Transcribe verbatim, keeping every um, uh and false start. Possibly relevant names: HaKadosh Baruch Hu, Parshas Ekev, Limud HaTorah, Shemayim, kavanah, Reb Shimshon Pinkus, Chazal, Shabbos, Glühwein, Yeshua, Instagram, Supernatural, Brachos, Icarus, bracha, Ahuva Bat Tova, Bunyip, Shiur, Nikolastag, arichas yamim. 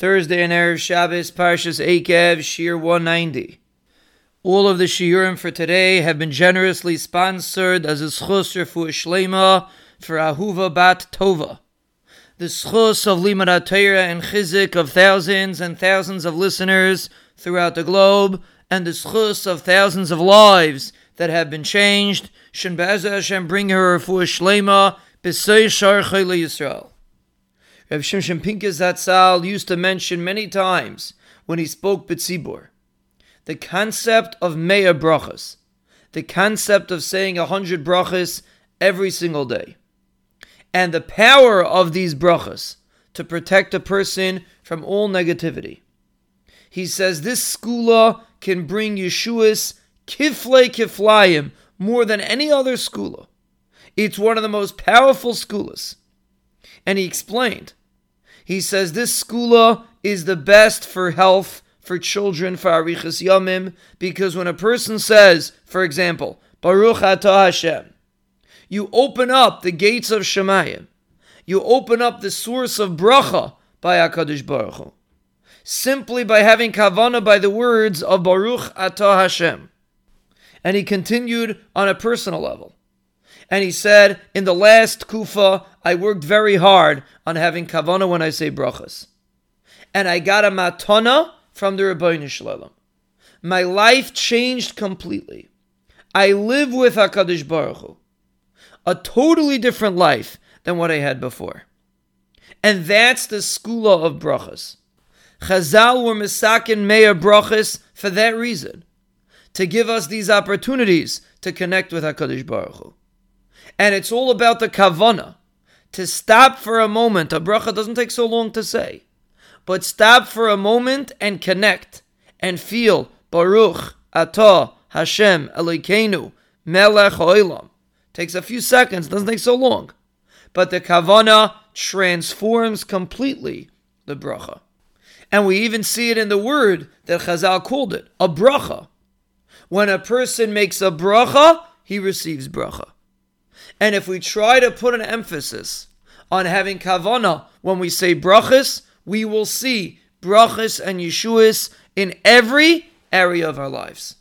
Thursday and Erev Shabbos, Parshas Ekev, Shiur one ninety. All of the Shiurim for today have been generously sponsored as a schus refuah shleima for Ahuva Bat Tova. The schus of Limud HaTorah and chizik of thousands and thousands of listeners throughout the globe, and the schus of thousands of lives that have been changed, shen be'ezras Hashem bring her refuah shleima b'sei sharchei leYisrael. Reb Shimshon Pinkus Zatzal used to mention many times when he spoke b'tzibur the concept of mea brachos, the concept of saying a hundred brachos every single day, and the power of these brachos to protect a person from all negativity. He says this skula can bring Yeshuas kiflei kiflayim more than any other skula. It's one of the most powerful skulas. And he explained, he says this skula is the best for health, for children, for arichas yamim, because when a person says, for example, Baruch Atah Hashem, you open up the gates of Shemayim, you open up the source of bracha by HaKadosh Baruch Hu, simply by having kavanah by the words of Baruch Atah Hashem. And he continued on a personal level. And he said, in the last kufa, I worked very hard on having kavanah when I say brachas. And I got a matana from the Rebbeinu Shlelem. My life changed completely. I live with HaKadosh Baruch Hu. A totally different life than what I had before. And that's the skula of brachas. Chazal were misakin me'er brachas for that reason. To give us these opportunities to connect with HaKadosh Baruch Hu. And it's all about the kavanah. To stop for a moment. A bracha doesn't take so long to say. But stop for a moment and connect. And feel Baruch Atah Hashem Elokeinu Melech HaOlam. Takes a few seconds. Doesn't take so long. But the kavanah transforms completely the bracha. And we even see it in the word that Chazal called it. A bracha. When a person makes a bracha, he receives bracha. And if we try to put an emphasis on having kavanah when we say brachas, we will see brachas and Yeshuas in every area of our lives.